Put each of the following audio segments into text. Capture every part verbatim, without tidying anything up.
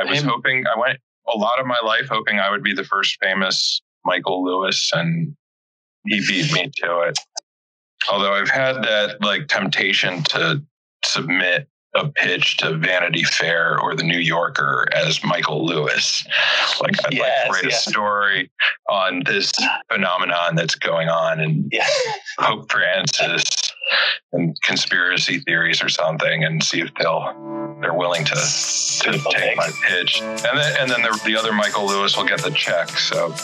I was I'm, hoping, I went a lot of my life hoping I would be the first famous Michael Lewis, and he beat me to it. Although I've had that like temptation to submit a pitch to Vanity Fair or the New Yorker as Michael Lewis. Like, I'd yes, like to write yes. a story on this phenomenon that's going on, and yes. Pope Francis and conspiracy theories or something, and see if they'll, they're willing to, to take my pitch. And then, and then the, the other Michael Lewis will get the check. So.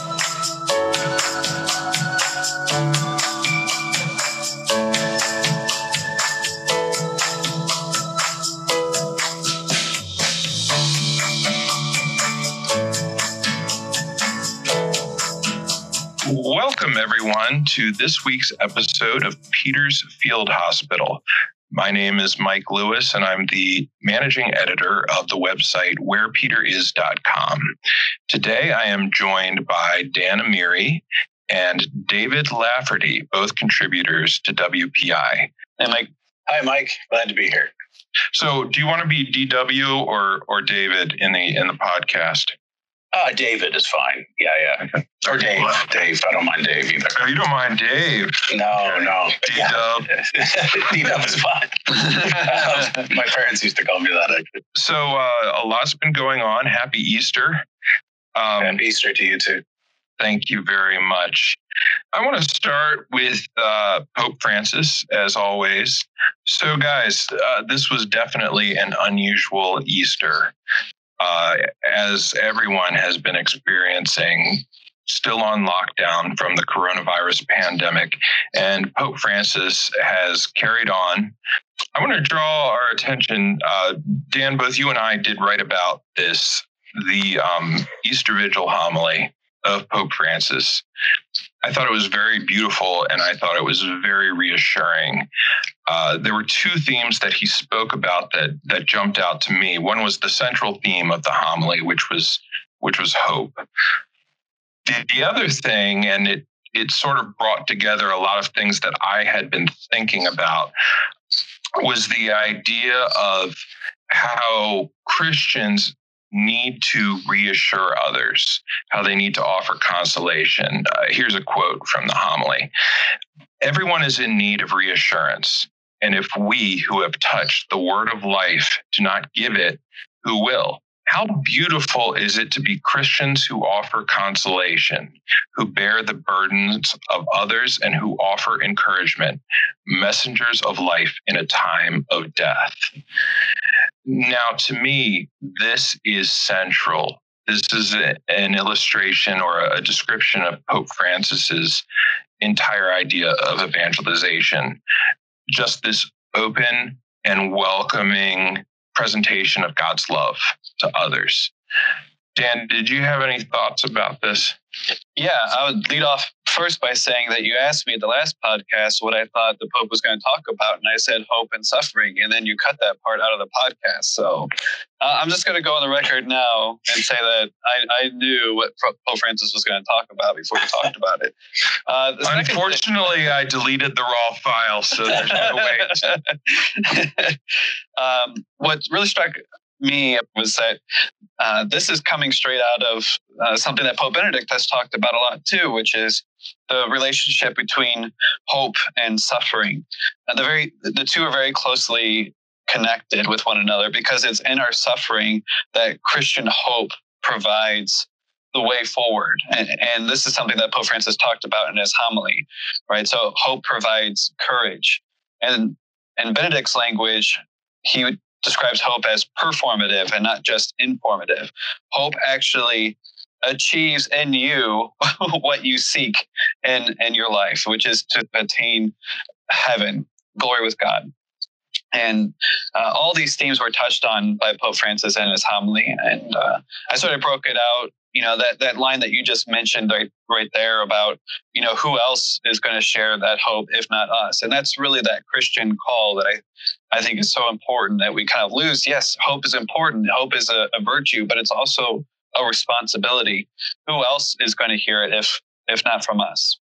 Welcome, everyone, to this week's episode of Peter's Field Hospital. My name is Mike Lewis, and I'm the managing editor of the website where peter is dot com. Today, I am joined by Dan Amiri and David Lafferty, both contributors to W P I. Hey, Mike. Hi, Mike. Glad to be here. So, do you want to be D W or or David in the in the podcast? Uh, David is fine. Yeah, yeah. Okay. Or Dave. Dave. I don't mind Dave either. Oh, you don't mind Dave? No, okay. no. D-Dub. D-Dub is fine. um, my parents used to call me that. Actually. So uh, a lot's been going on. Happy Easter. Um, Happy Easter to you too. Thank you very much. I want to start with uh, Pope Francis, as always. So guys, uh, this was definitely an unusual Easter. Uh, as everyone has been experiencing, still on lockdown from the coronavirus pandemic, and Pope Francis has carried on. I want to draw our attention, uh, Dan, both you and I did write about this, the um, Easter Vigil homily of Pope Francis. I thought it was very beautiful, and I thought it was very reassuring. Uh, there were two themes that he spoke about that that jumped out to me. One was the central theme of the homily, which was which was hope. The, the other thing, and it it sort of brought together a lot of things that I had been thinking about, was the idea of how Christians need to reassure others, how they need to offer consolation. Uh, here's a quote from the homily. Everyone is in need of reassurance, and if we who have touched the word of life do not give it, who will? How beautiful is it to be Christians who offer consolation, who bear the burdens of others, and who offer encouragement, messengers of life in a time of death. Now, to me, this is central. This is a, an illustration or a description of Pope Francis's entire idea of evangelization. Just this open and welcoming presentation of God's love to others. Dan, did you have any thoughts about this? Yeah, I would lead off first by saying that you asked me at the last podcast what I thought the Pope was going to talk about, and I said hope and suffering, and then you cut that part out of the podcast. So uh, I'm just going to go on the record now and say that I, I knew what Pope Francis was going to talk about before we talked about it. Uh, Unfortunately, thing- I deleted the raw file, so there's no way. um, what really struck me was that uh, this is coming straight out of uh, something that Pope Benedict has talked about a lot too, which is the relationship between hope and suffering. And the very the two are very closely connected with one another, because it's in our suffering that Christian hope provides the way forward. And, and this is something that Pope Francis talked about in his homily, right? So hope provides courage. And in Benedict's language, he would describes hope as performative and not just informative. Hope actually achieves in you what you seek in, in your life, which is to attain heaven, glory with God. And uh, all these themes were touched on by Pope Francis in his homily. And uh, I sort of broke it out, you know, that, that line that you just mentioned right, right there about, you know, who else is going to share that hope if not us? And that's really that Christian call that I I think is so important that we kind of lose. Yes, hope is important. Hope is a, a virtue, but it's also a responsibility. Who else is going to hear it if if not from us?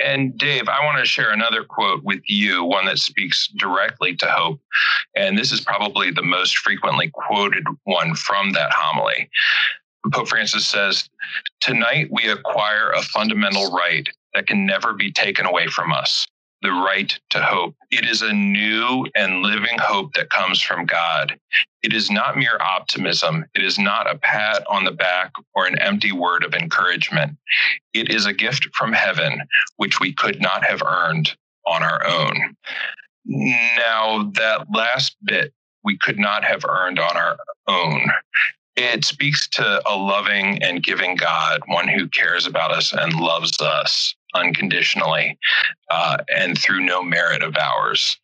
And Dave, I want to share another quote with you, one that speaks directly to hope. And this is probably the most frequently quoted one from that homily. Pope Francis says, "Tonight we acquire a fundamental right that can never be taken away from us, the right to hope. It is a new and living hope that comes from God. It is not mere optimism. It is not a pat on the back or an empty word of encouragement. It is a gift from heaven, which we could not have earned on our own." Now, that last bit, we could not have earned on our own. It speaks to a loving and giving God, one who cares about us and loves us unconditionally uh, and through no merit of ours.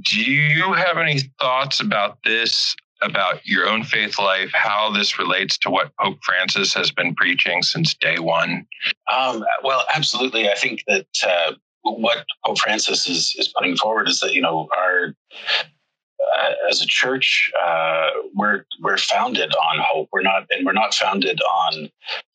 Do you have any thoughts about this, about your own faith life, how this relates to what Pope Francis has been preaching since day one? Um, well, absolutely. I think that uh, what Pope Francis is, is putting forward is that, you know, our... Uh, as a church, uh, we're we're founded on hope. We're not, and we're not founded on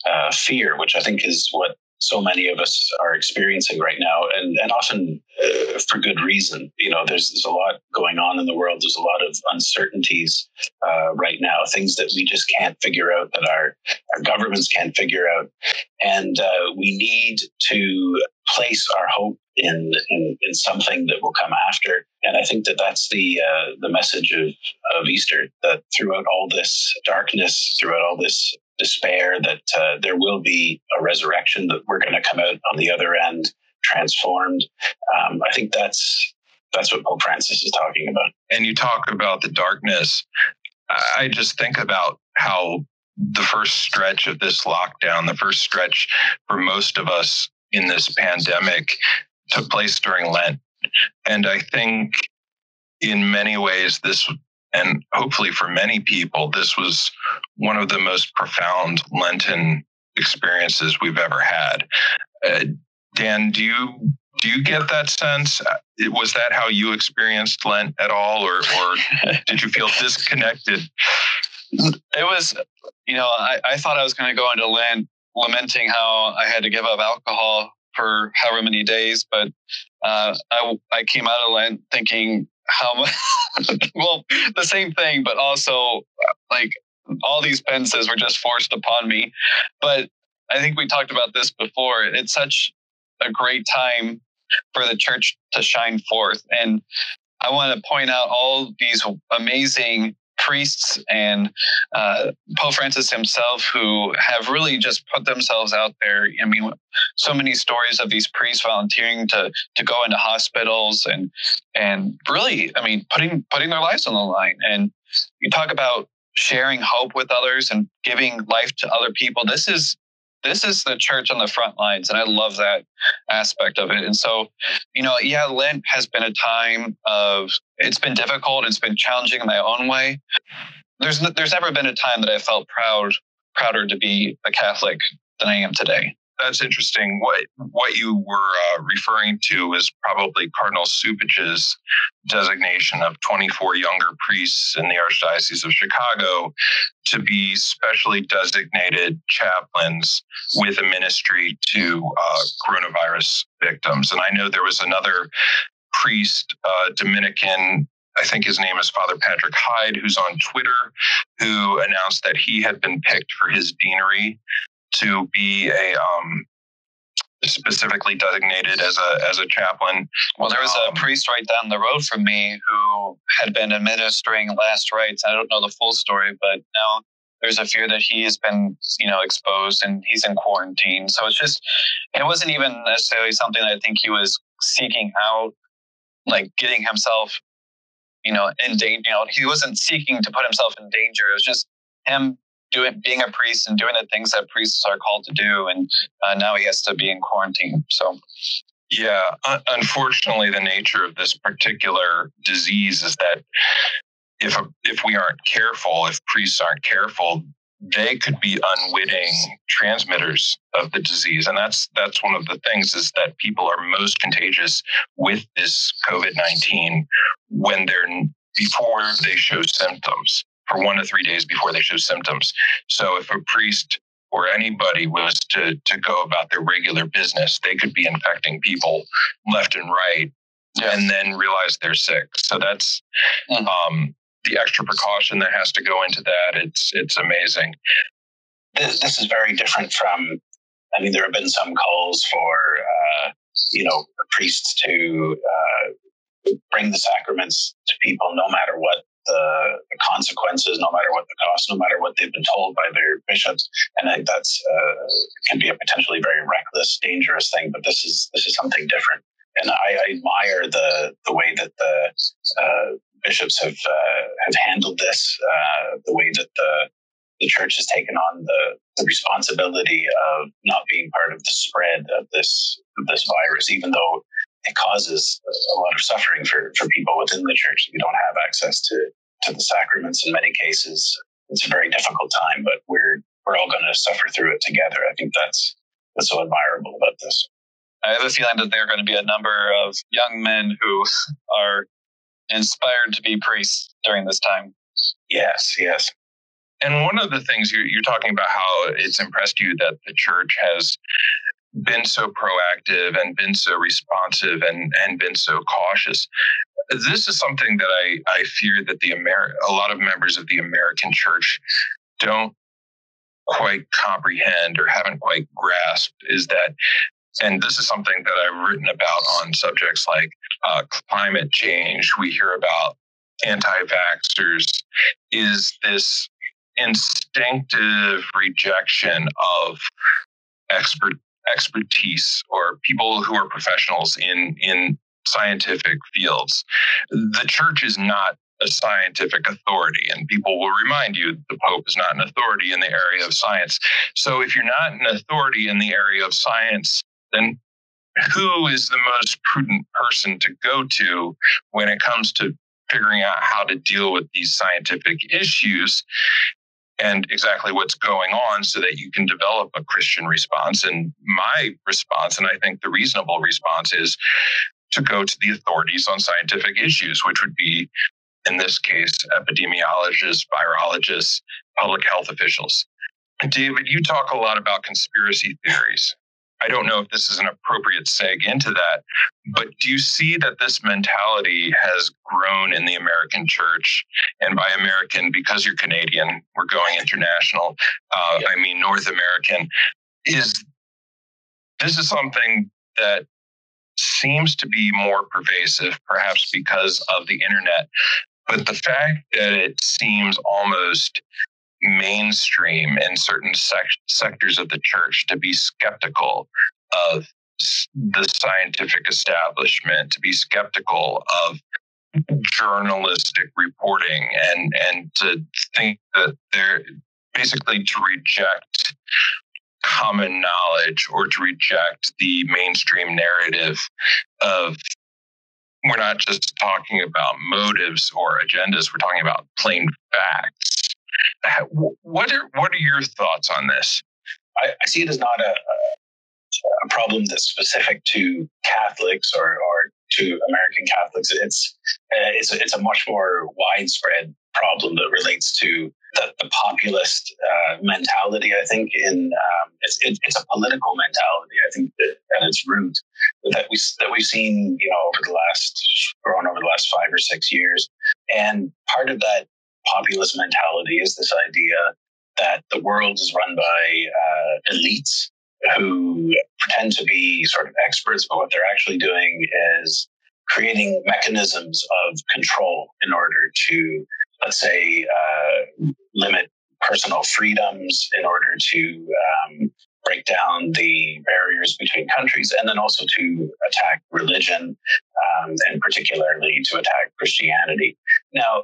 uh, fear, which I think is what so many of us are experiencing right now, and and often uh, for good reason. You know, there's there's a lot going on in the world. There's a lot of uncertainties uh, right now, things that we just can't figure out, that our our governments can't figure out, and uh, we need to place our hope in, in in something that will come after. And I think that that's the uh, the message of of Easter, that throughout all this darkness, throughout all this despair, that uh, there will be a resurrection, that we're going to come out on the other end transformed. Um, I think that's that's what Pope Francis is talking about. And you talk about the darkness. I just think about how the first stretch of this lockdown, the first stretch for most of us in this pandemic, took place during Lent. And I think in many ways this, and hopefully for many people, this was one of the most profound Lenten experiences we've ever had. Uh, Dan, do you do you get that sense? Was that how you experienced Lent at all, or, or did you feel disconnected? It was, you know, I, I thought I was going to go into Lent lamenting how I had to give up alcohol for however many days, but uh, I, I came out of Lent thinking how much, well, the same thing, but also like all these penances were just forced upon me. But I think we talked about this before. It's such a great time for the church to shine forth. And I want to point out all these amazing priests and uh, Pope Francis himself, who have really just put themselves out there. I mean, so many stories of these priests volunteering to to go into hospitals and and really, I mean, putting putting their lives on the line. And you talk about sharing hope with others and giving life to other people. This is this is the church on the front lines, and I love that aspect of it. And so, you know, yeah, Lent has been a time of, it's been difficult, it's been challenging in my own way. There's there's never been a time that I felt proud, prouder to be a Catholic than I am today. That's interesting. What what you were uh, referring to is probably Cardinal Supich's designation of twenty-four younger priests in the Archdiocese of Chicago to be specially designated chaplains with a ministry to uh, coronavirus victims. And I know there was another priest, uh, Dominican, I think his name is Father Patrick Hyde, who's on Twitter, who announced that he had been picked for his deanery to be a um, specifically designated as a as a chaplain. Well, there was um, a priest right down the road from me who had been administering last rites. I don't know the full story, but now there's a fear that he has been, you know, exposed and he's in quarantine. So it's just, it wasn't even necessarily something that I think he was seeking out, like getting himself, you know, in danger. You know, he wasn't seeking to put himself in danger. It was just him doing, being a priest and doing the things that priests are called to do, and uh, now he has to be in quarantine. So, yeah, un- unfortunately, the nature of this particular disease is that if a, if we aren't careful, if priests aren't careful, they could be unwitting transmitters of the disease, and that's that's one of the things, is that people are most contagious with this COVID nineteen when they're before they show symptoms. For one to three days before they show symptoms. So if a priest or anybody was to, to go about their regular business, they could be infecting people left and right, yes. and then realize they're sick. So that's mm-hmm. um, the extra precaution that has to go into that. It's it's amazing. This, this is very different from, I mean, there have been some calls for, uh, you know, priests to uh, bring the sacraments to people no matter what the consequences, no matter what the cost, no matter what they've been told by their bishops. And I think that's uh, can be a potentially very reckless, dangerous thing, but this is this is something different. And I, I admire the the way that the uh, bishops have uh, have handled this, uh, the way that the the church has taken on the, the responsibility of not being part of the spread of this of this virus, even though it causes a lot of suffering for, for people within the church who don't have access to, to the sacraments. In many cases, it's a very difficult time, but we're we're all going to suffer through it together. I think that's what's so admirable about this. I have a feeling that there are going to be a number of young men who are inspired to be priests during this time. Yes, yes. And one of the things you're, you're talking about, how it's impressed you that the church has been so proactive and been so responsive and, and been so cautious. This is something that I, I fear that the Ameri- a lot of members of the American church don't quite comprehend or haven't quite grasped, is that, and this is something that I've written about on subjects like uh, climate change, we hear about anti-vaxxers, is this instinctive rejection of expert expertise or people who are professionals in, in scientific fields. The church is not a scientific authority, and people will remind you the Pope is not an authority in the area of science. So if you're not an authority in the area of science, then who is the most prudent person to go to when it comes to figuring out how to deal with these scientific issues and exactly what's going on so that you can develop a Christian response? And my response, and I think the reasonable response, is to go to the authorities on scientific issues, which would be, in this case, epidemiologists, virologists, public health officials. David, you talk a lot about conspiracy theories. I don't know if this is an appropriate seg into that, but do you see that this mentality has grown in the American church? And by American, because you're Canadian, we're going international. Uh, I mean, North American. Is this is something that seems to be more pervasive, perhaps because of the internet, but the fact that it seems almost mainstream in certain sec- sectors of the church to be skeptical of s- the scientific establishment, to be skeptical of journalistic reporting, and, and to think that they're basically to reject common knowledge or to reject the mainstream narrative of, we're not just talking about motives or agendas, we're talking about plain facts. What are what are your thoughts on this? I, I see it as not a, a, a problem that's specific to Catholics or, or to American Catholics. It's uh, it's it's a much more widespread problem that relates to the, the populist uh, mentality. I think in um, it's it, it's a political mentality. I think that at its root that we that we've seen you know over the last grown over the last five or six years, and part of that populist mentality is this idea that the world is run by uh, elites who pretend to be sort of experts, but what they're actually doing is creating mechanisms of control in order to, let's say, uh, limit personal freedoms, in order to um, break down the barriers between countries, and then also to attack religion, um, and particularly to attack Christianity. Now,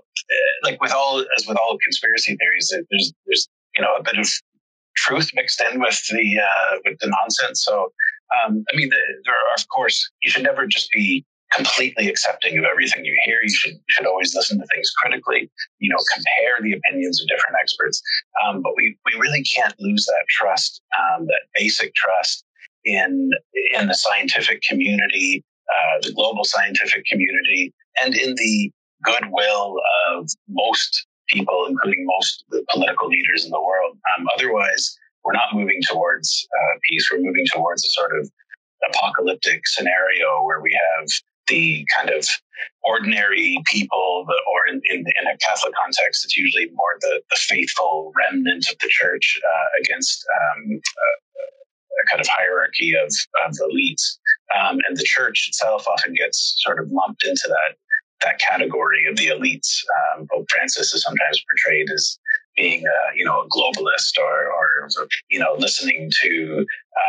like with all, as with all conspiracy theories, there's, there's you know, a bit of truth mixed in with the uh, with the nonsense. So, um, I mean, there are, of course, you should never just be completely accepting of everything you hear. You should, you should always listen to things critically, you know, compare the opinions of different experts. Um, but we, we really can't lose that trust, um, that basic trust in, in the scientific community, uh, the global scientific community, and in the goodwill of most people, including most of the political leaders in the world. Um, otherwise, we're not moving towards uh, peace. We're moving towards a sort of apocalyptic scenario where we have the kind of ordinary people, the, or in, in, in a Catholic context, it's usually more the, the faithful remnant of the church uh, against um, a, a kind of hierarchy of, of elites. Um, and the church itself often gets sort of lumped into that that category of the elites. Um, Pope Francis is sometimes portrayed as being, uh, you know, a globalist or, or, you know, listening to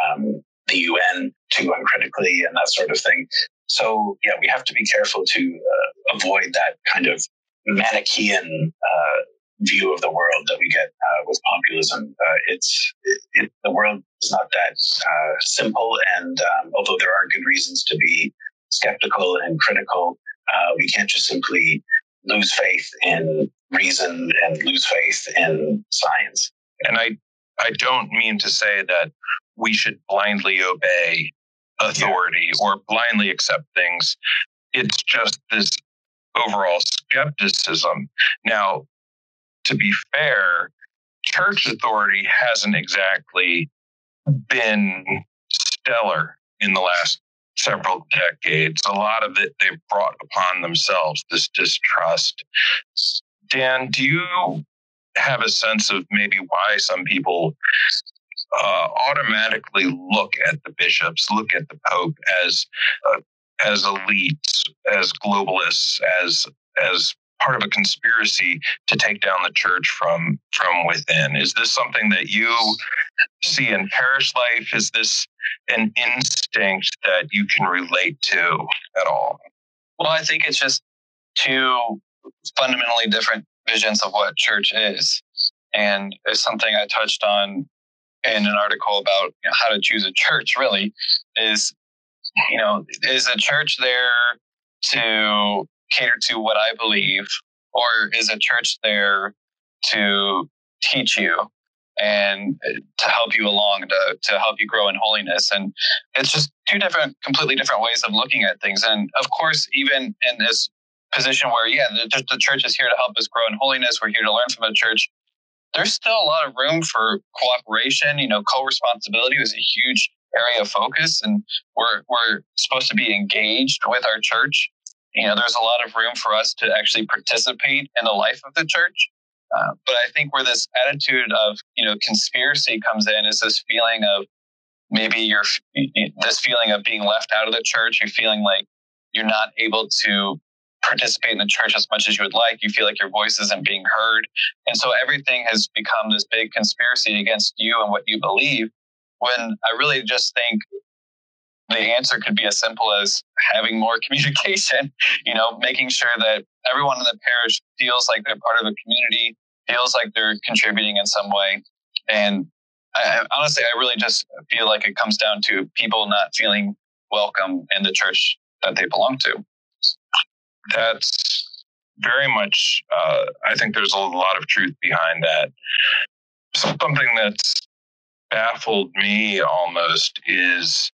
um, the U N too uncritically and that sort of thing. So, yeah, we have to be careful to uh, avoid that kind of Manichaean uh, view of the world that we get uh, with populism. Uh, it's it, it, the world is not that uh, simple, and um, although there are good reasons to be skeptical and critical, uh, we can't just simply lose faith in reason and lose faith in science. And I, I don't mean to say that we should blindly obey authority or blindly accept things. It's just this overall skepticism. Now, to be fair, church authority hasn't exactly been stellar in the last several decades. A lot of it they've brought upon themselves, this distrust. Dan, do you have a sense of maybe why some people Uh, automatically look at the bishops, look at the Pope as uh, as elites, as globalists, as as part of a conspiracy to take down the church from from within? Is this something that you see in parish life? Is this an instinct that you can relate to at all? Well, I think it's just two fundamentally different visions of what church is, and it's something I touched on in an article about, you know, how to choose a church. Really, is, you know, is a church there to cater to what I believe, or is a church there to teach you and to help you along, to, to help you grow in holiness? And it's just two different, completely different ways of looking at things. And of course, even in this position where, yeah, the, the church is here to help us grow in holiness, we're here to learn from the church, there's still a lot of room for cooperation. You know, co-responsibility was a huge area of focus, and we're we're supposed to be engaged with our church. You know, there's a lot of room for us to actually participate in the life of the church. Uh, but I think where this attitude of, you know, conspiracy comes in is this feeling of maybe you're this feeling of being left out of the church. You're feeling like you're not able to participate in the church as much as you would like. You feel like your voice isn't being heard. And so everything has become this big conspiracy against you and what you believe, when I really just think the answer could be as simple as having more communication, you know, making sure that everyone in the parish feels like they're part of a community, feels like they're contributing in some way. And I, honestly, I really just feel like it comes down to people not feeling welcome in the church that they belong to. That's very much, uh, I think there's a lot of truth behind that. Something that's baffled me almost is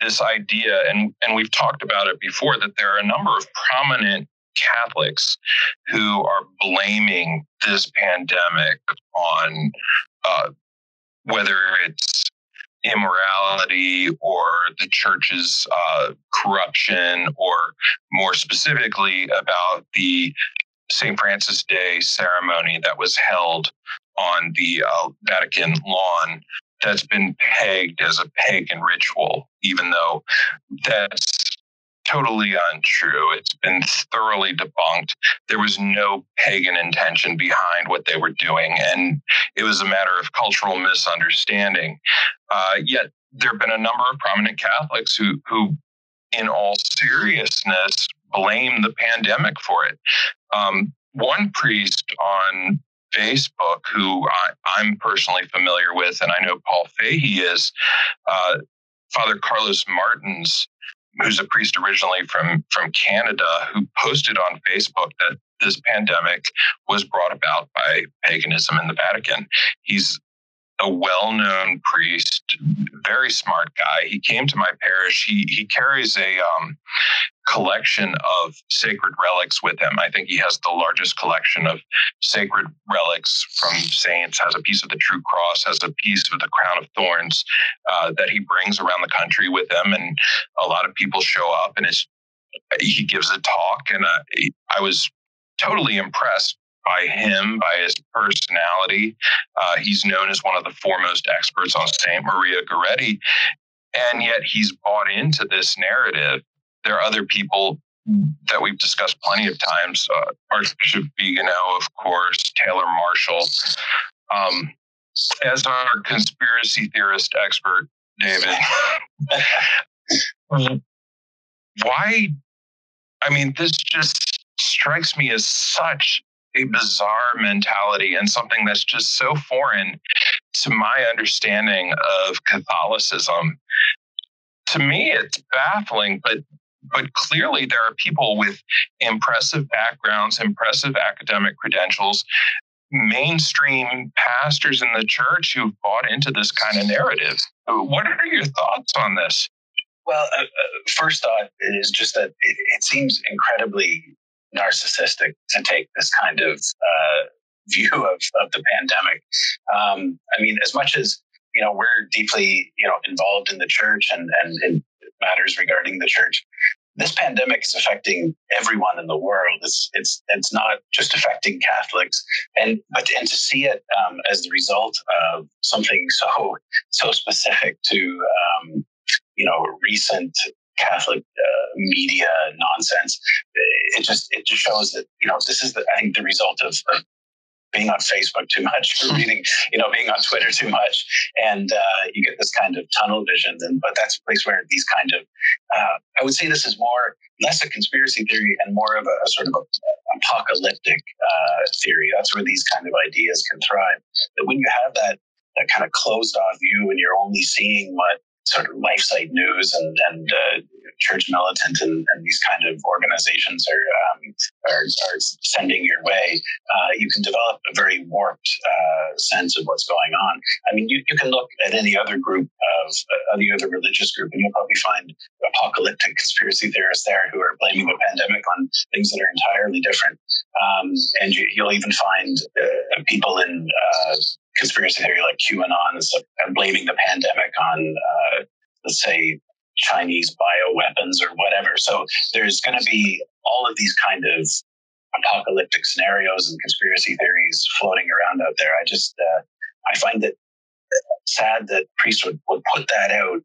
this idea, and, and we've talked about it before, that there are a number of prominent Catholics who are blaming this pandemic on uh, whether it's immorality or the church's uh, corruption, or more specifically about the Saint Francis Day ceremony that was held on the uh, Vatican lawn that's been pegged as a pagan ritual, even though that's totally untrue. It's been thoroughly debunked. There was no pagan intention behind what they were doing, and it was a matter of cultural misunderstanding. Uh, yet there have been a number of prominent Catholics who, who in all seriousness, blame the pandemic for it. Um, one priest on Facebook, who I, I'm personally familiar with, and I know Paul Fahey is, uh, Father Carlos Martins, who's a priest originally from, from Canada, who posted on Facebook that this pandemic was brought about by paganism in the Vatican. He's a well-known priest, very smart guy. He came to my parish. He he carries a um, collection of sacred relics with him. I think he has the largest collection of sacred relics from saints, has a piece of the True Cross, has a piece of the Crown of Thorns uh, that he brings around the country with him. And a lot of people show up, and it's, he gives a talk. And uh, I was totally impressed by him, by his personality. Uh, he's known as one of the foremost experts on Saint Maria Goretti, and yet he's bought into this narrative. There are other people that we've discussed plenty of times, uh, Archbishop Vigano, of course, Taylor Marshall. Um, as our conspiracy theorist expert, David, why? I mean, this just strikes me as such a bizarre mentality and something that's just so foreign to my understanding of Catholicism. To me, it's baffling, but but clearly there are people with impressive backgrounds, impressive academic credentials, mainstream pastors in the church who've bought into this kind of narrative. What are your thoughts on this? Well, uh, uh, first thought is just that it, it seems incredibly narcissistic to take this kind of uh, view of, of the pandemic. Um, I mean, as much as, you know, we're deeply, you know, involved in the church and, and in matters regarding the church, this pandemic is affecting everyone in the world. It's it's it's not just affecting Catholics, and but to, and to see it um, as the result of something so so specific to um, you know recent Catholic uh, media nonsense. It just it just shows that, you know, this is the, I think the result of, of being on Facebook too much, or reading, you know, being on Twitter too much, and uh, you get this kind of tunnel vision. And but that's a place where these kind of uh, I would say this is more less a conspiracy theory and more of a, a sort of a, a apocalyptic uh, theory. That's where these kind of ideas can thrive. That when you have that that kind of closed off view and you're only seeing what sort of LifeSite News and and uh, Church Militant and, and these kind of organizations are um, are, are sending your way, uh, you can develop a very warped uh, sense of what's going on. I mean, you, you can look at any other group of uh, any other religious group, and you'll probably find apocalyptic conspiracy theorists there who are blaming the pandemic on things that are entirely different. Um, and you, you'll even find uh, people in uh, conspiracy theory like QAnon and stuff are blaming the pandemic on, uh, let's say, Chinese bioweapons or whatever. So there's going to be all of these kind of apocalyptic scenarios and conspiracy theories floating around out there. I just, uh, I find it sad that priests would, would put that out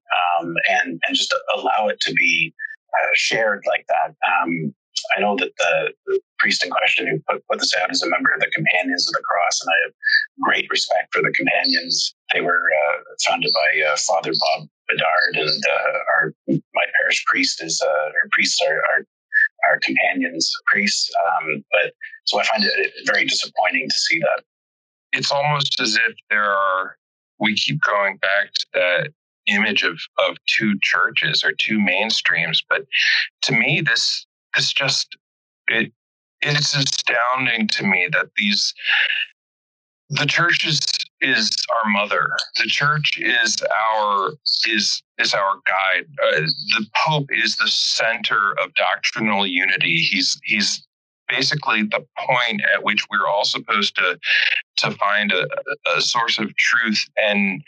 um, and, and just allow it to be uh, shared like that. Um, I know that the, the priest in question who put, put this out is a member of the Companions of the Cross, and I have great respect for the Companions. They were uh, founded by uh, Father Bob Bedard, and uh, our my parish priest is uh, our priests are our, our Companions priests. Um, but so I find it very disappointing to see that. It's almost as if there are. We keep going back to that image of of two churches or two mainstreams, but to me, this. It's just, it, it's astounding to me that these, the church is, is our mother. The church is our, is, is our guide. Uh, the Pope is the center of doctrinal unity. He's, he's basically the point at which we're all supposed to, to find a, a source of truth. And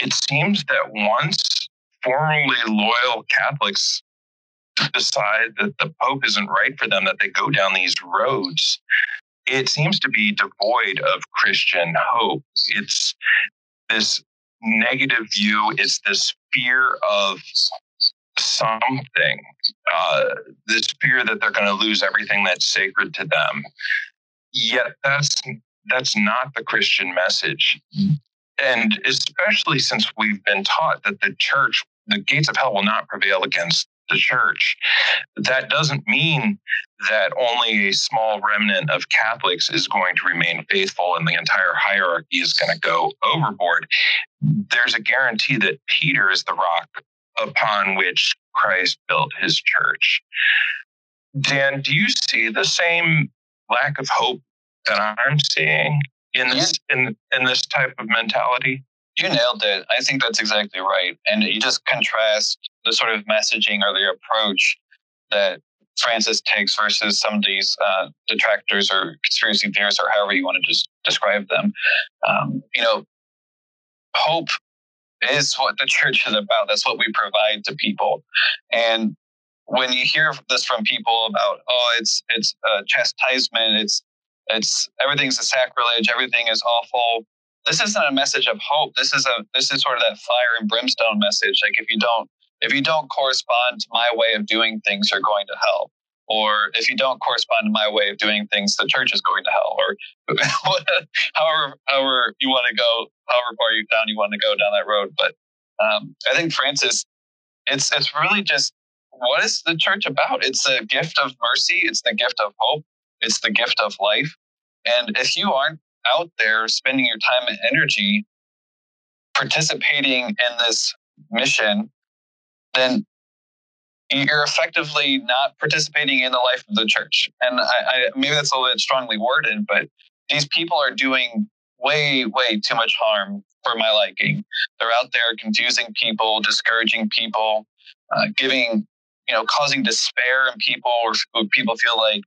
it seems that once formerly loyal Catholics decide that the Pope isn't right for them, that they go down these roads, it seems to be devoid of Christian hope. It's this negative view. It's this fear of something, uh, this fear that they're going to lose everything that's sacred to them. Yet that's that's not the Christian message. And especially since we've been taught that the church, the gates of hell will not prevail against the church. That doesn't mean that only a small remnant of Catholics is going to remain faithful and the entire hierarchy is going to go overboard. There's a guarantee that Peter is the rock upon which Christ built his church. Dan, do you see the same lack of hope that I'm seeing in this yeah. in, in this type of mentality. You nailed it. I think that's exactly right. And you just contrast the sort of messaging or the approach that Francis takes versus some of these uh, detractors or conspiracy theorists or however you want to just describe them. Um, you know, hope is what the church is about. That's what we provide to people. And when you hear this from people about, oh, it's it's uh, chastisement, it's it's everything's a sacrilege, everything is awful. This isn't a message of hope. This is a this is sort of that fire and brimstone message. Like if you don't if you don't correspond to my way of doing things, you're going to hell. Or if you don't correspond to my way of doing things, the church is going to hell. Or however however you want to go, however far you down you want to go down that road. But um, I think Francis, it's it's really just what is the church about? It's a gift of mercy. It's the gift of hope. It's the gift of life. And if you aren't out there spending your time and energy participating in this mission, then you're effectively not participating in the life of the church. And I, I maybe that's a little bit strongly worded, but these people are doing way, way too much harm for my liking. They're out there confusing people, discouraging people, uh, giving, you know, causing despair in people, or, or people feel like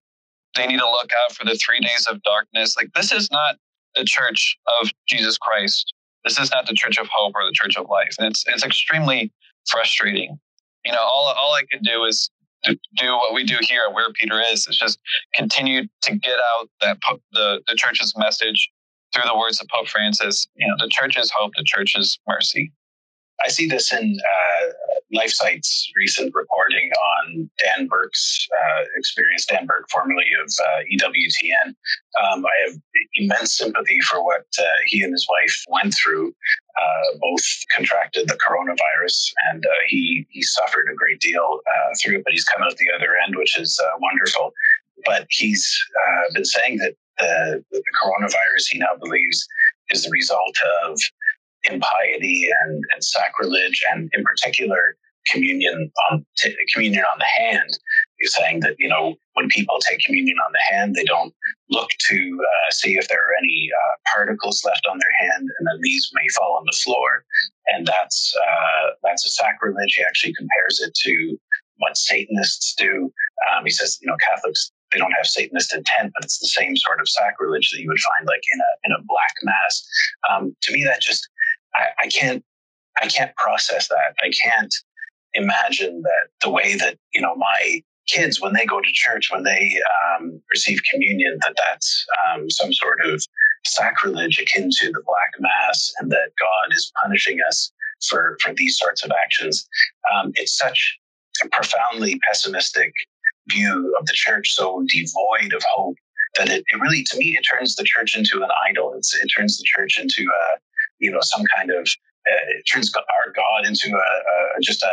they need to look out for the three days of darkness. Like this is not the church of Jesus Christ. This is not the church of hope or the church of life. And it's it's extremely frustrating. You know, all all I can do is do, do what we do here at Where Peter Is. Is just continue to get out that the the church's message through the words of Pope Francis. You know, the church is hope. The church is mercy. I see this in uh, LifeSite's recent reporting on Dan Burke's uh, experience, Dan Burke, formerly of uh, E W T N. Um, I have immense sympathy for what uh, he and his wife went through. Uh, both contracted the coronavirus, and uh, he, he suffered a great deal uh, through it, but he's come out the other end, which is uh, wonderful. But he's uh, been saying that the, the coronavirus, he now believes, is the result of impiety and, and sacrilege, and in particular communion on t- communion on the hand. You're saying that, you know, when people take communion on the hand, they don't look to uh, see if there are any uh, particles left on their hand, and then these may fall on the floor, and that's uh, that's a sacrilege. He actually compares it to what Satanists do. Um, he says, you know, Catholics, they don't have Satanist intent, but it's the same sort of sacrilege that you would find like in a in a black mass. Um, to me, that just I, I can't, I can't process that. I can't imagine that the way that, you know, my kids, when they go to church, when they um, receive communion, that that's um, some sort of sacrilege akin to the black mass, and that God is punishing us for, for these sorts of actions. Um, it's such a profoundly pessimistic view of the church, so devoid of hope, that it, it really, to me, it turns the church into an idol. It's, it turns the church into a, you know, some kind of, uh, it turns our God into a, a just a,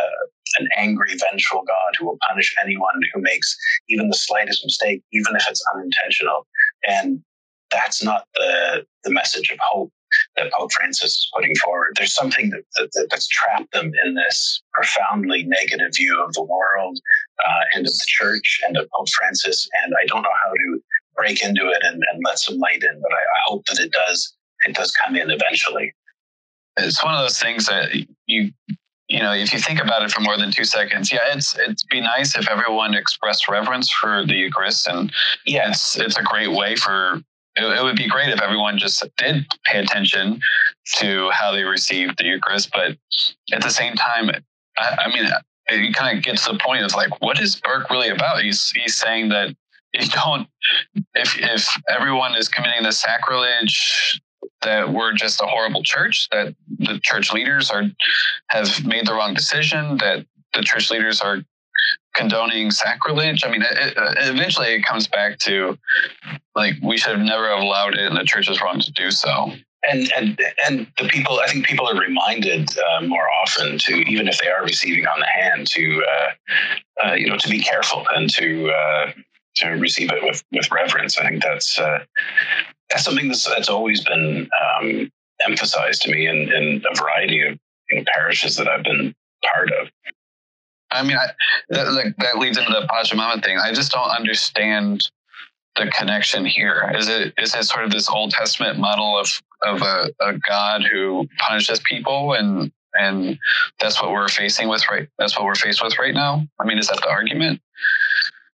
an angry, vengeful God who will punish anyone who makes even the slightest mistake, even if it's unintentional. And that's not the the message of hope that Pope Francis is putting forward. There's something that, that that's trapped them in this profoundly negative view of the world uh, and of the church and of Pope Francis. And I don't know how to break into it and, and let some light in, but I, I hope that it does. It does come in eventually. It's one of those things that you, you know, if you think about it for more than two seconds, yeah, it's, it'd be nice if everyone expressed reverence for the Eucharist. And yes, it's, it's a great way for, it, it would be great if everyone just did pay attention to how they received the Eucharist. But at the same time, I, I mean, it kind of gets to the point of like, what is Burke really about? He's, he's saying that you don't, if, if everyone is committing the sacrilege, that we're just a horrible church, that the church leaders are have made the wrong decision, that the church leaders are condoning sacrilege. I mean, it, it, eventually it comes back to, like, we should have never allowed it, and the church is wrong to do so. And and and the people, I think people are reminded uh, more often to, even if they are receiving on the hand, to, uh, uh, you know, to be careful and to uh, to receive it with, with reverence. I think that's... Uh, That's something that's, that's always been um, emphasized to me in, in a variety of in parishes that I've been part of. I mean, I, that, that leads into the Pachamama thing. I just don't understand the connection here? Is it is it sort of this Old Testament model of of a, a God who punishes people, and and that's what we're facing with right that's what we're faced with right now? I mean, is that the argument?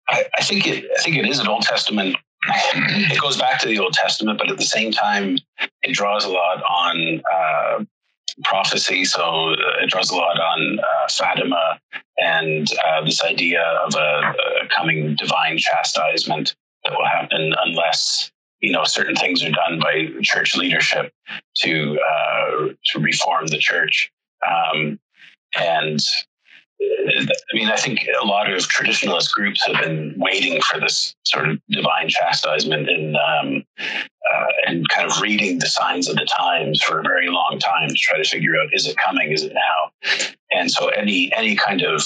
I, I think it I think it is an Old Testament. It goes back to the Old Testament, but at the same time, it draws a lot on uh, prophecy. So it draws a lot on uh, Fatima and uh, this idea of a, a coming divine chastisement that will happen unless, you know, certain things are done by church leadership to uh, to reform the church. Um, and I mean, I think a lot of traditionalist groups have been waiting for this sort of divine chastisement and um, uh, and kind of reading the signs of the times for a very long time to try to figure out, is it coming? Is it now? And so any any kind of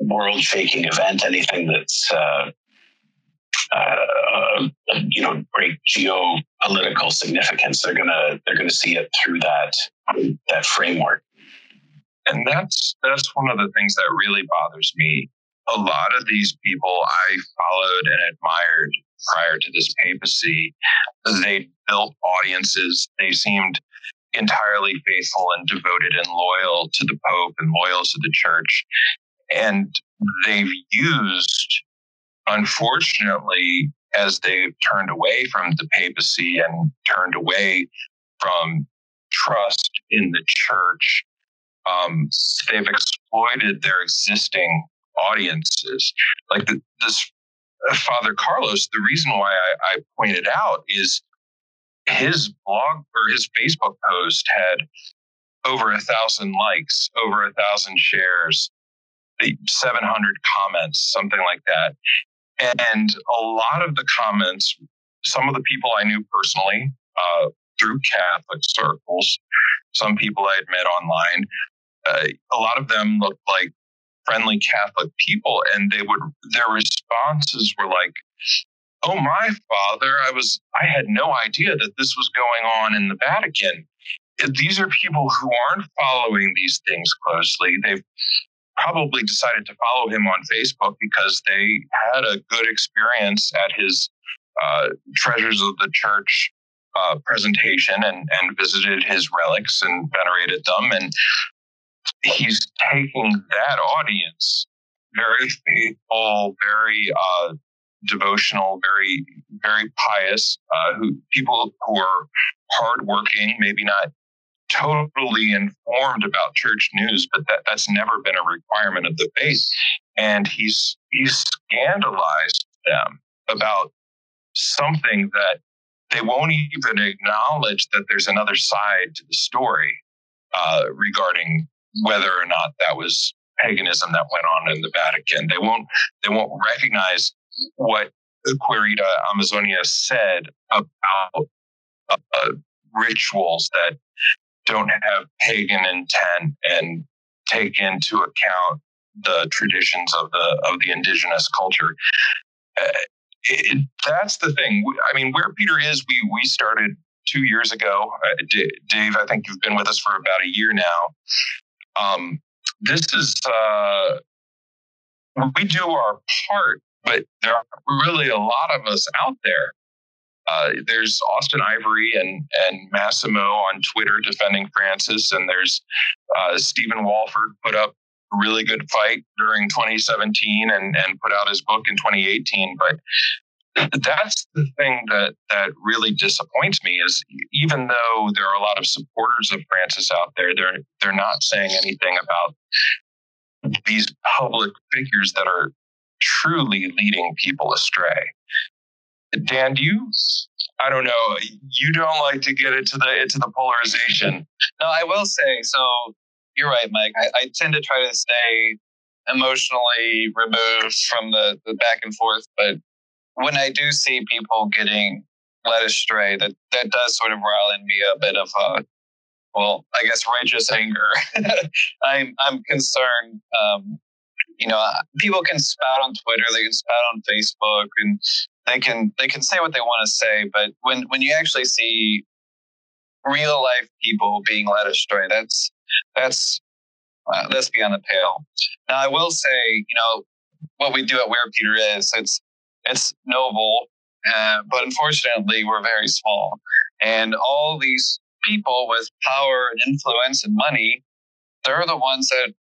world-shaking event, anything that's uh, uh, you know, great geopolitical significance, they're gonna they're gonna see it through that that framework. And that's that's one of the things that really bothers me. A lot of these people I followed and admired prior to this papacy, they built audiences. They seemed entirely faithful and devoted and loyal to the Pope and loyal to the church. And they've used, unfortunately, as they've turned away from the papacy and turned away from trust in the church, Um, they've exploited their existing audiences. Like the, this uh, Father Carlos, the reason why I, I pointed out is his blog or his Facebook post had over a thousand likes, over a thousand shares, seven hundred comments, something like that. And a lot of the comments, some of the people I knew personally uh, through Catholic circles, some people I had met online, Uh, a lot of them looked like friendly Catholic people, and they would, their responses were like, "Oh, my father, I was, I had no idea that this was going on in the Vatican." These are people who aren't following these things closely. They've probably decided to follow him on Facebook because they had a good experience at his uh, Treasures of the Church uh, presentation and, and visited his relics and venerated them. And he's taking that audience, very faithful, very uh, devotional, very, very pious, uh, who, people who are hardworking, maybe not totally informed about church news, but that, that's never been a requirement of the faith. And he's he's scandalized them about something that they won't even acknowledge that there's another side to the story uh, regarding whether or not that was paganism that went on in the Vatican. They won't they won't recognize what Querida Amazonia said about uh, rituals that don't have pagan intent and take into account the traditions of the of the indigenous culture. Uh, it, that's the thing. I mean, Where Peter Is, we we started two years ago. Uh, D- Dave, I think you've been with us for about a year now. Um, this is, uh, we do our part, but there are really a lot of us out there. Uh, there's Austin Ivory and, and Massimo on Twitter defending Francis. And there's, uh, Stephen Walford put up a really good fight during twenty seventeen and, and put out his book in twenty eighteen. But that's the thing that, that really disappoints me is even though there are a lot of supporters of Francis out there, they're they're not saying anything about these public figures that are truly leading people astray. Dan, do you? I don't know. You don't like to get into the into the polarization. No, I will say. So you're right, Mike. I, I tend to try to stay emotionally removed from the, the back and forth, but when I do see people getting led astray, that, that does sort of rile in me a bit of a, well, I guess righteous anger. I'm I'm concerned. Um, you know, people can spout on Twitter, they can spout on Facebook, and they can they can say what they want to say. But when when you actually see real life people being led astray, that's that's uh, that's beyond the pale. Now, I will say, you know, what we do at Where Peter Is, it's. It's noble. Uh, but unfortunately, we're very small. And all these people with power and influence and money, they're the ones that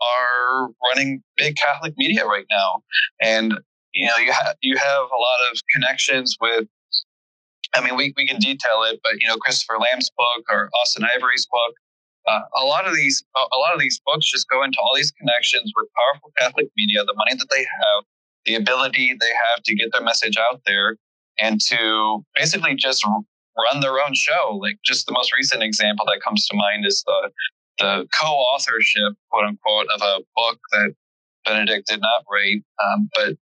are running big Catholic media right now. And, you know, you, ha- you have a lot of connections with, I mean, we, we can detail it, but, you know, Christopher Lamb's book or Austin Ivory's book, uh, a lot of these, a lot of these books just go into all these connections with powerful Catholic media, the money that they have, the ability they have to get their message out there and to basically just run their own show. Like just the most recent example that comes to mind is the the co-authorship, quote unquote, of a book that Benedict did not write, um, but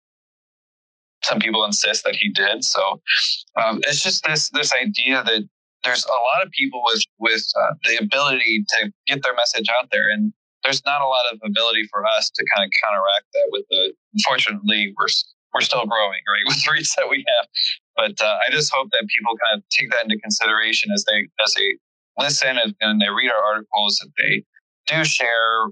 some people insist that he did. So um, it's just this this idea that there's a lot of people with with uh, the ability to get their message out there, and there's not a lot of ability for us to kind of counteract that. With the unfortunately, we're we're still growing, right, with the reach that we have. But uh, I just hope that people kind of take that into consideration as they as they. listen and they read our articles, that they do share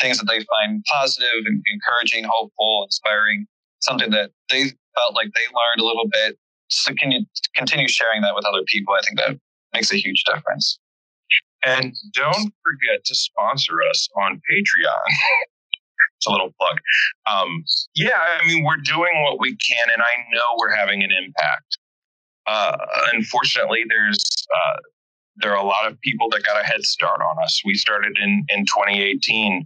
things that they find positive and encouraging, hopeful, inspiring, something that they felt like they learned a little bit. So can you continue sharing that with other people? I think that makes a huge difference. And don't forget to sponsor us on Patreon. It's a little plug. Um, yeah, I mean, we're doing what we can, and I know we're having an impact. Uh, unfortunately, there's... Uh, There are a lot of people that got a head start on us. We started in, in twenty eighteen.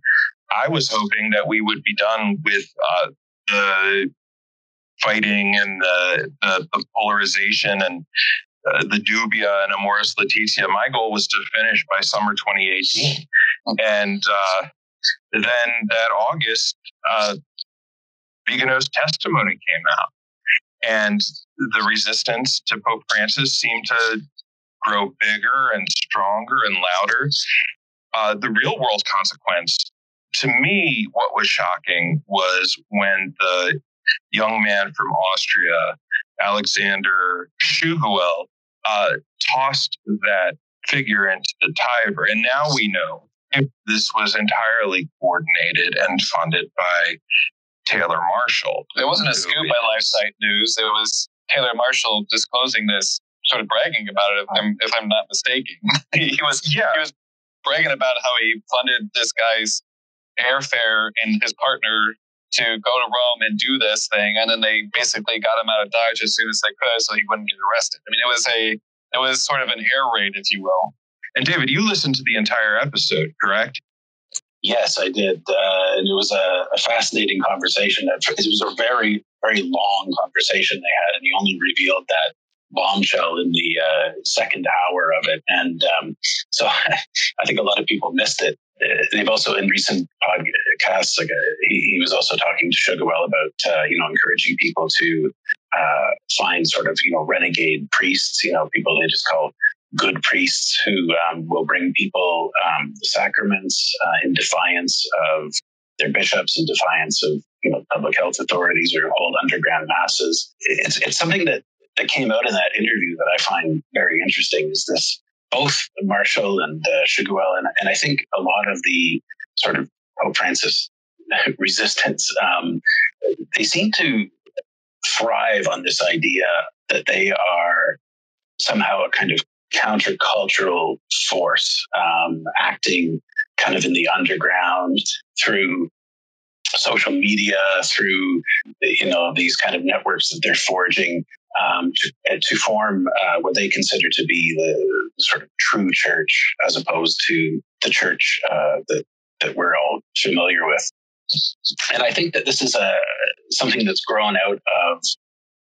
I was hoping that we would be done with uh, the fighting and the, the, the polarization and uh, the dubia and Amoris Laetitia. My goal was to finish by summer twenty eighteen. And uh, then that August, uh, Vigano's testimony came out. And the resistance to Pope Francis seemed to grow bigger and stronger and louder. Uh, the real world consequence, to me, what was shocking was when the young man from Austria, Alexander Tschugguel, uh, tossed that figure into the Tiber. And now we know this was entirely coordinated and funded by Taylor Marshall. It wasn't a scoop by LifeSite News. It was Taylor Marshall disclosing this, sort of bragging about it, if I'm, if I'm not mistaken. he was yeah. he was bragging about how he funded this guy's airfare and his partner to go to Rome and do this thing, and then they basically got him out of Dodge as soon as they could, so he wouldn't get arrested. I mean, it was a it was sort of an air raid, if you will. And David, you listened to the entire episode, correct? Yes, I did. Uh, it was a, a fascinating conversation. It was a very, very long conversation they had, and he only revealed that bombshell in the uh, second hour of it. And um, so I think a lot of people missed it. Uh, they've also, in recent podcasts, like, uh, he, he was also talking to Tschugguel about, uh, you know, encouraging people to uh, find sort of, you know, renegade priests, you know, people they just call good priests who um, will bring people um, the sacraments uh, in defiance of their bishops, in defiance of, you know, public health authorities, or hold underground masses. It's, it's something that that came out in that interview that I find very interesting, is this, both Marshall and uh, Tschugguel, and, and I think a lot of the sort of Pope Francis resistance, um, they seem to thrive on this idea that they are somehow a kind of countercultural force, um, acting kind of in the underground through social media, through, you know, these kind of networks that they're forging, um, to, to form uh, what they consider to be the sort of true church, as opposed to the church uh, that that we're all familiar with. And I think that this is a something that's grown out of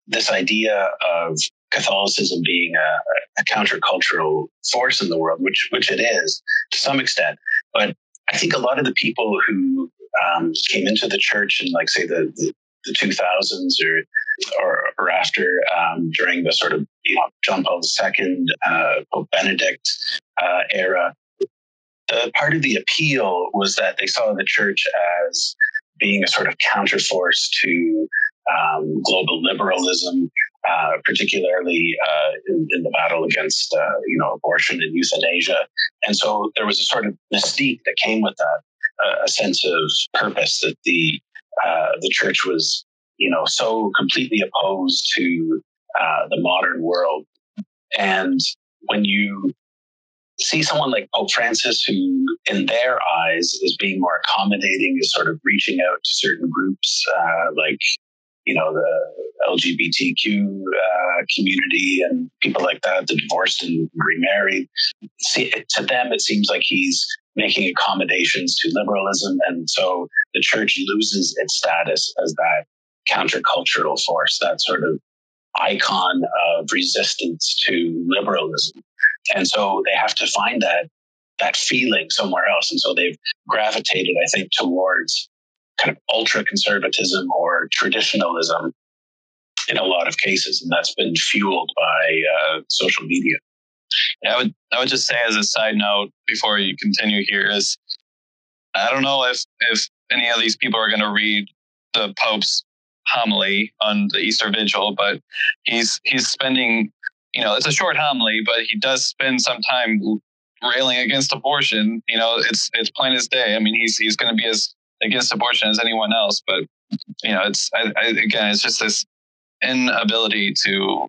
this idea of Catholicism being a, a countercultural force in the world, which which it is to some extent. But I think a lot of the people who Um, came into the church in, like, say, the, the, the two thousands or or, or after, um, during the sort of, you know, John Paul the Second, uh, Pope Benedict uh, era, the part of the appeal was that they saw the church as being a sort of counterforce to um, global liberalism, uh, particularly uh, in, in the battle against, uh, you know, abortion and euthanasia. And so there was a sort of mystique that came with that. A sense of purpose that the uh, the church was, you know, so completely opposed to uh, the modern world. And when you see someone like Pope Francis, who in their eyes is being more accommodating, is sort of reaching out to certain groups, uh, like, you know, the L G B T Q uh, community and people like that, the divorced and remarried. See, to them, it seems like he's making accommodations to liberalism. And so the church loses its status as that countercultural force, that sort of icon of resistance to liberalism. And so they have to find that that feeling somewhere else. And so they've gravitated, I think, towards kind of ultra-conservatism or traditionalism in a lot of cases. And that's been fueled by uh, social media. Yeah, I would I would just say as a side note before you continue here is, I don't know if, if any of these people are going to read the Pope's homily on the Easter Vigil, but he's he's spending... You know, it's a short homily, but he does spend some time railing against abortion. You know, it's it's plain as day. I mean, he's he's going to be as against abortion as anyone else. But, you know, it's I, I, again, it's just this inability to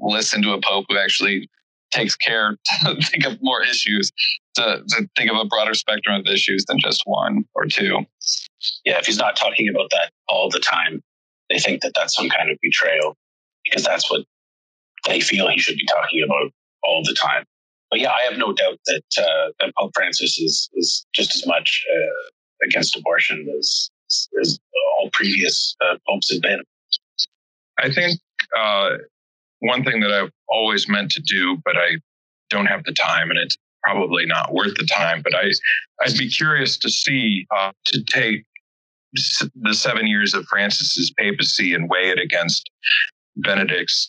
listen to a pope who actually takes care to think of more issues, to, to think of a broader spectrum of issues than just one or two. Yeah, if he's not talking about that all the time, they think that that's some kind of betrayal, because that's what they feel he should be talking about all the time. But yeah, I have no doubt that, uh, that Pope Francis is, is just as much uh, against abortion as, as all previous uh, popes have been. I think uh, one thing that I've always meant to do, but I don't have the time, and it's probably not worth the time, but I, I'd be curious to see, uh, to take the seven years of Francis's papacy and weigh it against Benedict's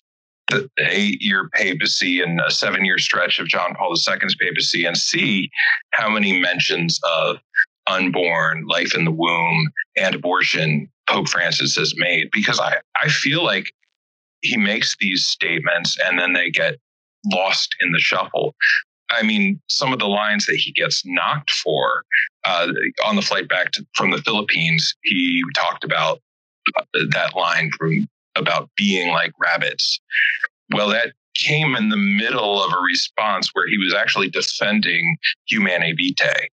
the eight-year papacy and a seven-year stretch of John Paul the Second's papacy, and see how many mentions of unborn, life in the womb, and abortion Pope Francis has made. Because I, I feel like he makes these statements and then they get lost in the shuffle. I mean, some of the lines that he gets knocked for, uh, on the flight back to, from the Philippines, he talked about that line from about being like rabbits. Well, that came in the middle of a response where he was actually defending Humanae Vitae.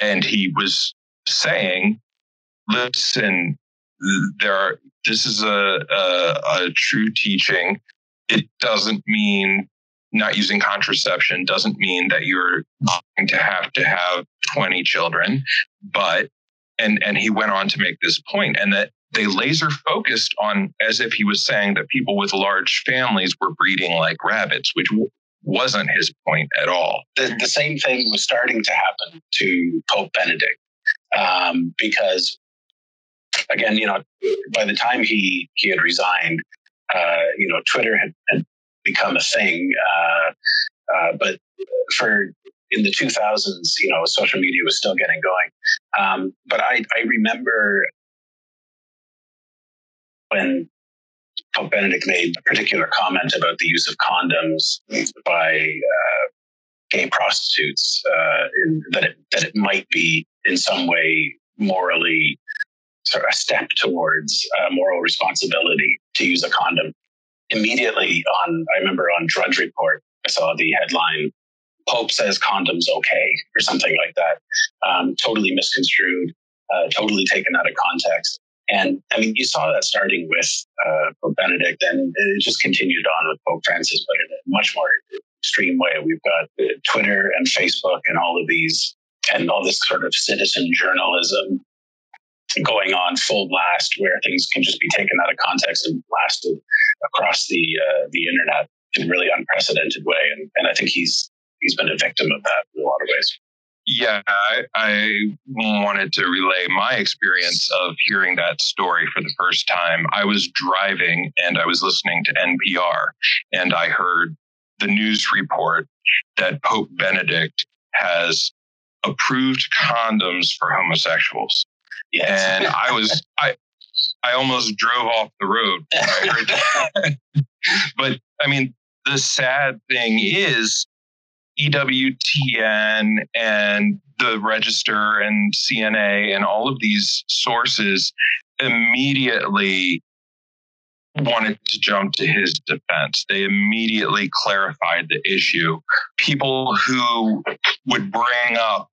And he was saying, listen, there are, this is a, a, a true teaching. It doesn't mean not using contraception, doesn't mean that you're going to have to have twenty children. But, and, and he went on to make this point, and that they laser focused on, as if he was saying that people with large families were breeding like rabbits, which w- wasn't his point at all. The, the same thing was starting to happen to Pope Benedict, um, because, again, you know, by the time he, he had resigned, uh, you know, Twitter had, had become a thing. Uh, uh, but for in the two thousands, you know, social media was still getting going. Um, but I, I remember when Pope Benedict made a particular comment about the use of condoms by uh, gay prostitutes, uh, in, that, it, that it might be in some way morally sort of a step towards uh, moral responsibility to use a condom. Immediately on, I remember on Drudge Report, I saw the headline, Pope says condoms okay, or something like that. Um, totally misconstrued, uh, totally taken out of context. And I mean, you saw that starting with uh, Pope Benedict, and it just continued on with Pope Francis, but in a much more extreme way. We've got uh, Twitter and Facebook and all of these, and all this sort of citizen journalism going on full blast, where things can just be taken out of context and blasted across the uh, the internet in a really unprecedented way. And, and I think he's he's been a victim of that in a lot of ways. Yeah, I, I wanted to relay my experience of hearing that story for the first time. I was driving and I was listening to N P R, and I heard the news report that Pope Benedict has approved condoms for homosexuals. Yes. And I was, I, I almost drove off the road when I heard that. But I mean, the sad thing is, E W T N and the Register and C N A and all of these sources immediately wanted to jump to his defense. They immediately clarified the issue. People who would bring up,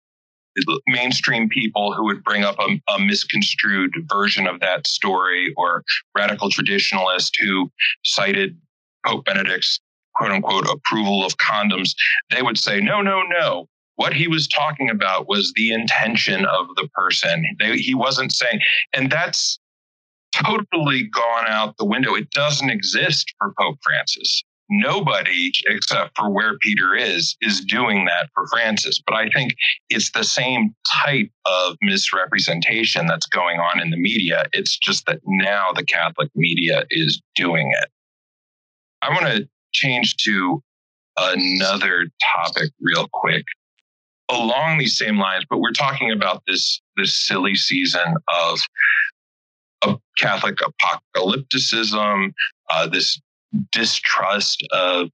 mainstream people who would bring up a, a misconstrued version of that story, or radical traditionalists who cited Pope Benedict's quote unquote approval of condoms, they would say, no, no, no. What he was talking about was the intention of the person. They, he wasn't saying, and that's totally gone out the window. It doesn't exist for Pope Francis. Nobody, except for Where Peter Is, is doing that for Francis. But I think it's the same type of misrepresentation that's going on in the media. It's just that now the Catholic media is doing it. I want to change to another topic real quick along these same lines, but we're talking about this, this silly season of, of Catholic apocalypticism, uh, this distrust of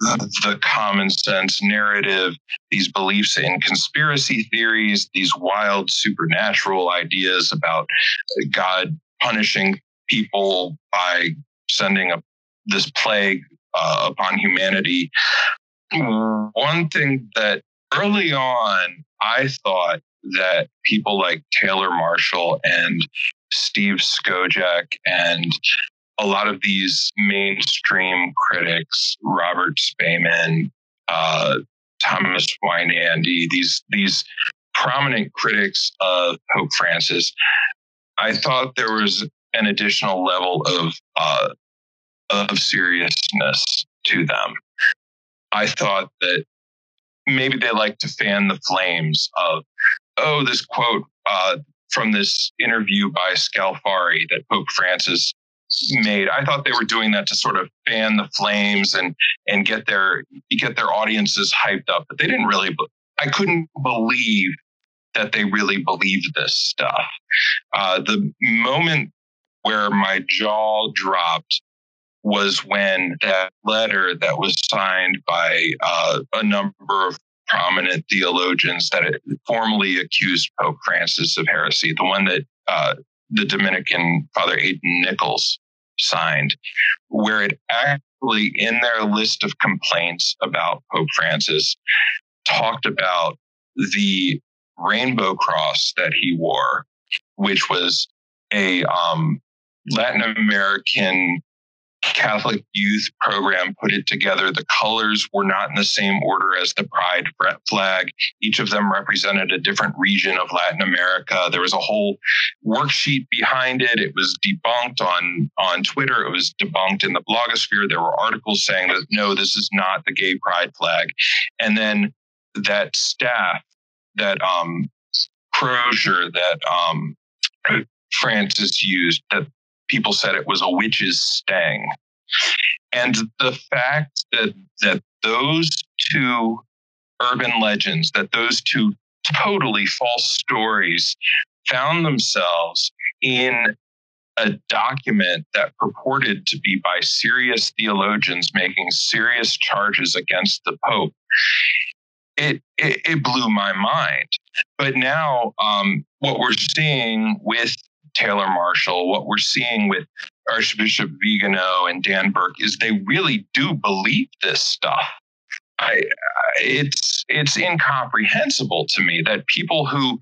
the common sense narrative, these beliefs in conspiracy theories, these wild supernatural ideas about God punishing people by sending a, this plague uh, upon humanity. One thing that early on, I thought that people like Taylor Marshall and Steve Skojak and a lot of these mainstream critics, Robert Spayman, uh, Thomas Wynandy, these these prominent critics of Pope Francis, I thought there was an additional level of uh, of seriousness to them. I thought that maybe they like to fan the flames of, oh, this quote uh, from this interview by Scalfari that Pope Francis made. I thought they were doing that to sort of fan the flames and and get their get their audiences hyped up, but they didn't really. I couldn't believe that they really believed this stuff. Uh, the moment where my jaw dropped was when that letter that was signed by uh, a number of prominent theologians that formally accused Pope Francis of heresy, the one that uh, the Dominican Father Aidan Nichols signed, where it actually, in their list of complaints about Pope Francis, talked about the rainbow cross that he wore, which was a um, Latin American Catholic youth program put it together. The colors were not in the same order as the pride flag. Each of them represented a different region of Latin America. There was a whole worksheet behind it. It was debunked on, on Twitter. It was debunked in the blogosphere. There were articles saying that, no, this is not the gay pride flag. And then that staff, that um, crozier that um, Francis used, that people said it was a witch's stang. And the fact that that those two urban legends, that those two totally false stories found themselves in a document that purported to be by serious theologians making serious charges against the Pope, it it, it blew my mind. But now um, what we're seeing with Taylor Marshall, what we're seeing with Archbishop Vigano and Dan Burke, is they really do believe this stuff. I, it's it's incomprehensible to me that people who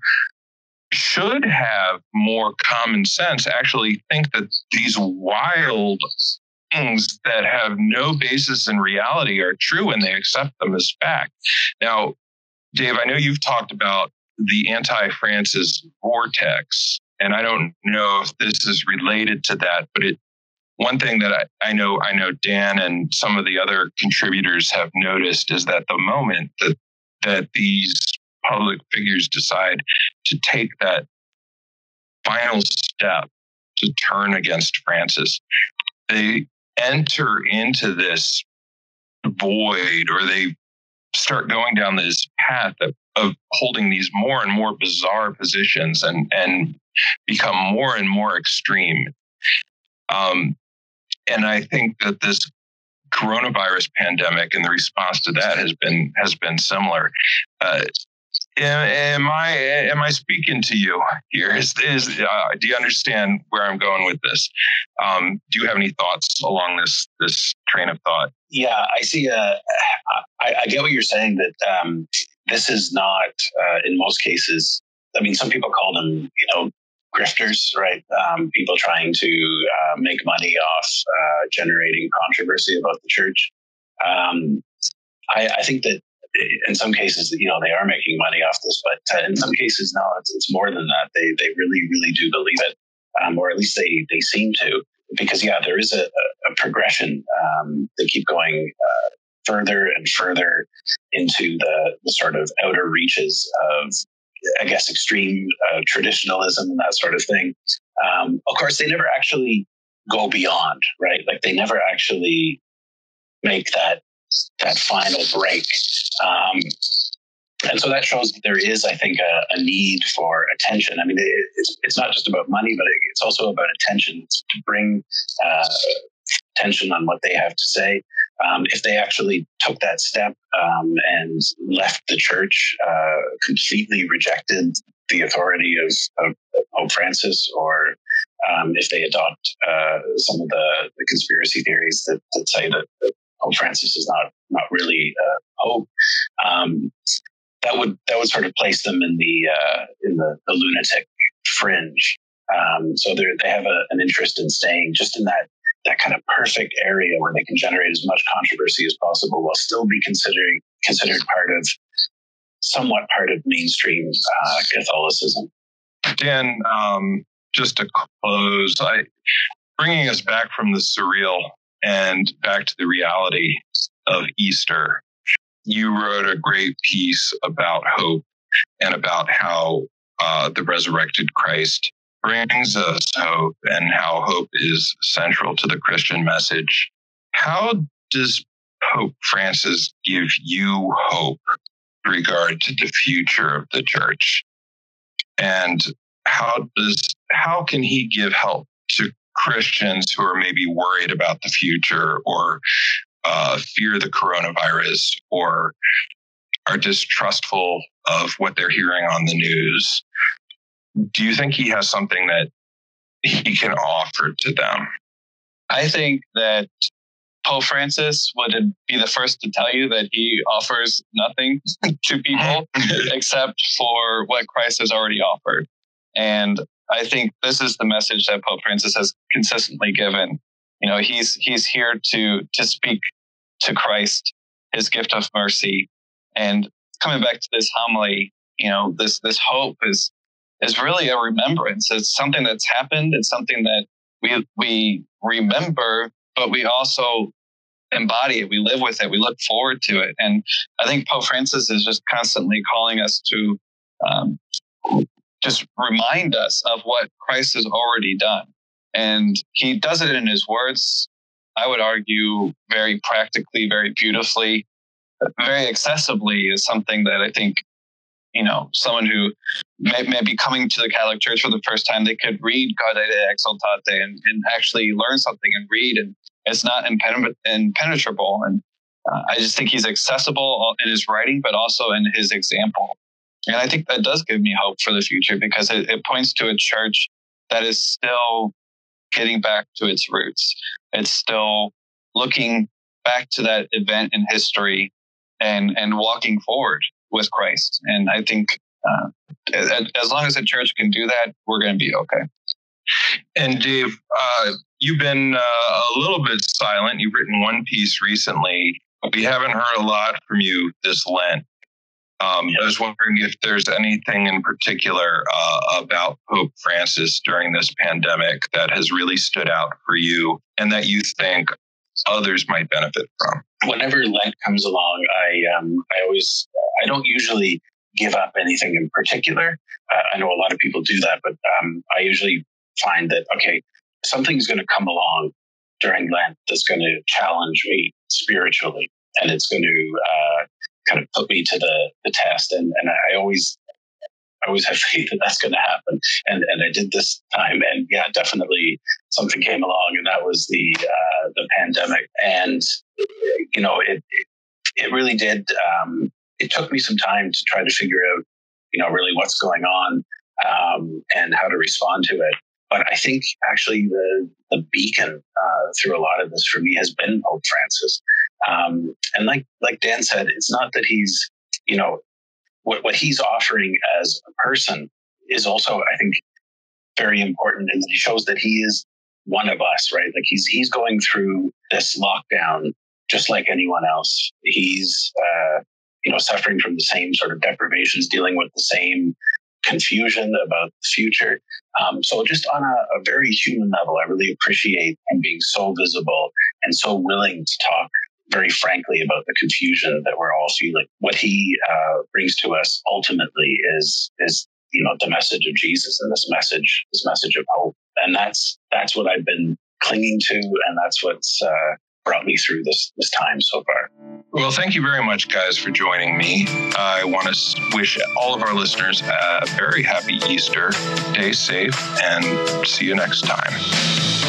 should have more common sense actually think that these wild things that have no basis in reality are true, and they accept them as fact. Now, Dave, I know you've talked about the anti-Francis vortex. And I don't know if this is related to that, but it, one thing that I, I know I know Dan and some of the other contributors have noticed is that the moment that that these public figures decide to take that final step to turn against Francis, they enter into this void, or they start going down this path of, of holding these more and more bizarre positions and, and become more and more extreme. Um, and I think that this coronavirus pandemic and the response to that has been, has been similar. Uh, am, am I am I speaking to you here? Is is uh, do you understand where I'm going with this? Um, do you have any thoughts along this this train of thought? Yeah, I see. Uh, I, I get what you're saying. That um, this is not uh, in most cases. I mean, some people call them, you know, grifters, right? Um, people trying to uh, make money off uh, generating controversy about the church. Um, I, I think that in some cases, you know, they are making money off this, but uh, in some cases, no, it's, it's more than that. They they really, really do believe it, um, or at least they they seem to, because, yeah, there is a, a progression. Um, they keep going uh, further and further into the, the sort of outer reaches of, I guess, extreme uh, traditionalism and that sort of thing. Um, of course, they never actually go beyond, right? Like, they never actually make that that final break. Um, and so that shows that there is, I think, a, a need for attention. I mean, it, it's, it's not just about money, but it, it's also about attention. It's to bring uh, attention on what they have to say. Um, if they actually took that step um, and left the church, uh, completely rejected the authority of, of Pope Francis, or um, if they adopt uh, some of the, the conspiracy theories that, that say that, that Pope Francis is not not really uh, Pope, um, that would that would sort of place them in the uh, in the, the lunatic fringe. Um, so they they have a, an interest in staying just in that. that kind of perfect area where they can generate as much controversy as possible while still be considering considered part of, somewhat part of mainstream uh, Catholicism. Dan, um, just to close, I, bringing us back from the surreal and back to the reality of Easter, you wrote a great piece about hope and about how uh, the resurrected Christ brings us hope and how hope is central to the Christian message. How does Pope Francis give you hope in regard to the future of the church? And how does how can he give help to Christians who are maybe worried about the future, or uh, fear the coronavirus, or are distrustful of what they're hearing on the news? Do you think he has something that he can offer to them? I think that Pope Francis would be the first to tell you that he offers nothing to people except for what Christ has already offered. And I think this is the message that Pope Francis has consistently given. You know, he's he's here to to speak to Christ, his gift of mercy. And coming back to this homily, you know, this this hope is is really a remembrance. It's something that's happened. It's something that we we remember, but we also embody it. We live with it. We look forward to it. And I think Pope Francis is just constantly calling us to um, just remind us of what Christ has already done. And he does it in his words, I would argue, very practically, very beautifully, very accessibly, is something that I think, you know, someone who may, may be coming to the Catholic Church for the first time, they could read Gaudete Exultate and, and actually learn something and read. And it's not impen- impenetrable. And uh, I just think he's accessible in his writing, but also in his example. And I think that does give me hope for the future, because it, it points to a church that is still getting back to its roots. It's still looking back to that event in history and, and walking forward with Christ. And I think uh, as long as the church can do that, we're going to be okay. And Dave, uh, you've been uh, a little bit silent. You've written one piece recently. We haven't heard a lot from you this Lent. Um, yeah. I was wondering if there's anything in particular uh, about Pope Francis during this pandemic that has really stood out for you and that you think others might benefit from. Whenever Lent comes along, I um, I always I don't usually give up anything in particular. Uh, I know a lot of people do that, but um, I usually find that, okay, something's going to come along during Lent that's going to challenge me spiritually, and it's going to uh, kind of put me to the, the test. And and I always I always have faith that that's going to happen. And and I did this time, and yeah, definitely something came along, and that was the uh, the pandemic. And you know, it it really did. Um, it took me some time to try to figure out you know, really what's going on um, and how to respond to it. But I think actually the the beacon uh, through a lot of this for me has been Pope Francis. Um, and like like Dan said, it's not that he's, you know, what, what he's offering as a person is also, I think, very important. And it shows that he is one of us, right? Like he's he's going through this lockdown just like anyone else. He's, uh, you know, suffering from the same sort of deprivations, dealing with the same confusion about the future. Um, so just on a, a very human level, I really appreciate him being so visible and so willing to talk very frankly about the confusion that we're all feeling. What he uh, brings to us ultimately is, is, you know, the message of Jesus and this message, this message of hope. And that's, that's what I've been clinging to. And that's what's uh, brought me through this, this time so far. Well, thank you very much, guys, for joining me. I want to wish all of our listeners a very happy Easter. Stay safe and see you next time.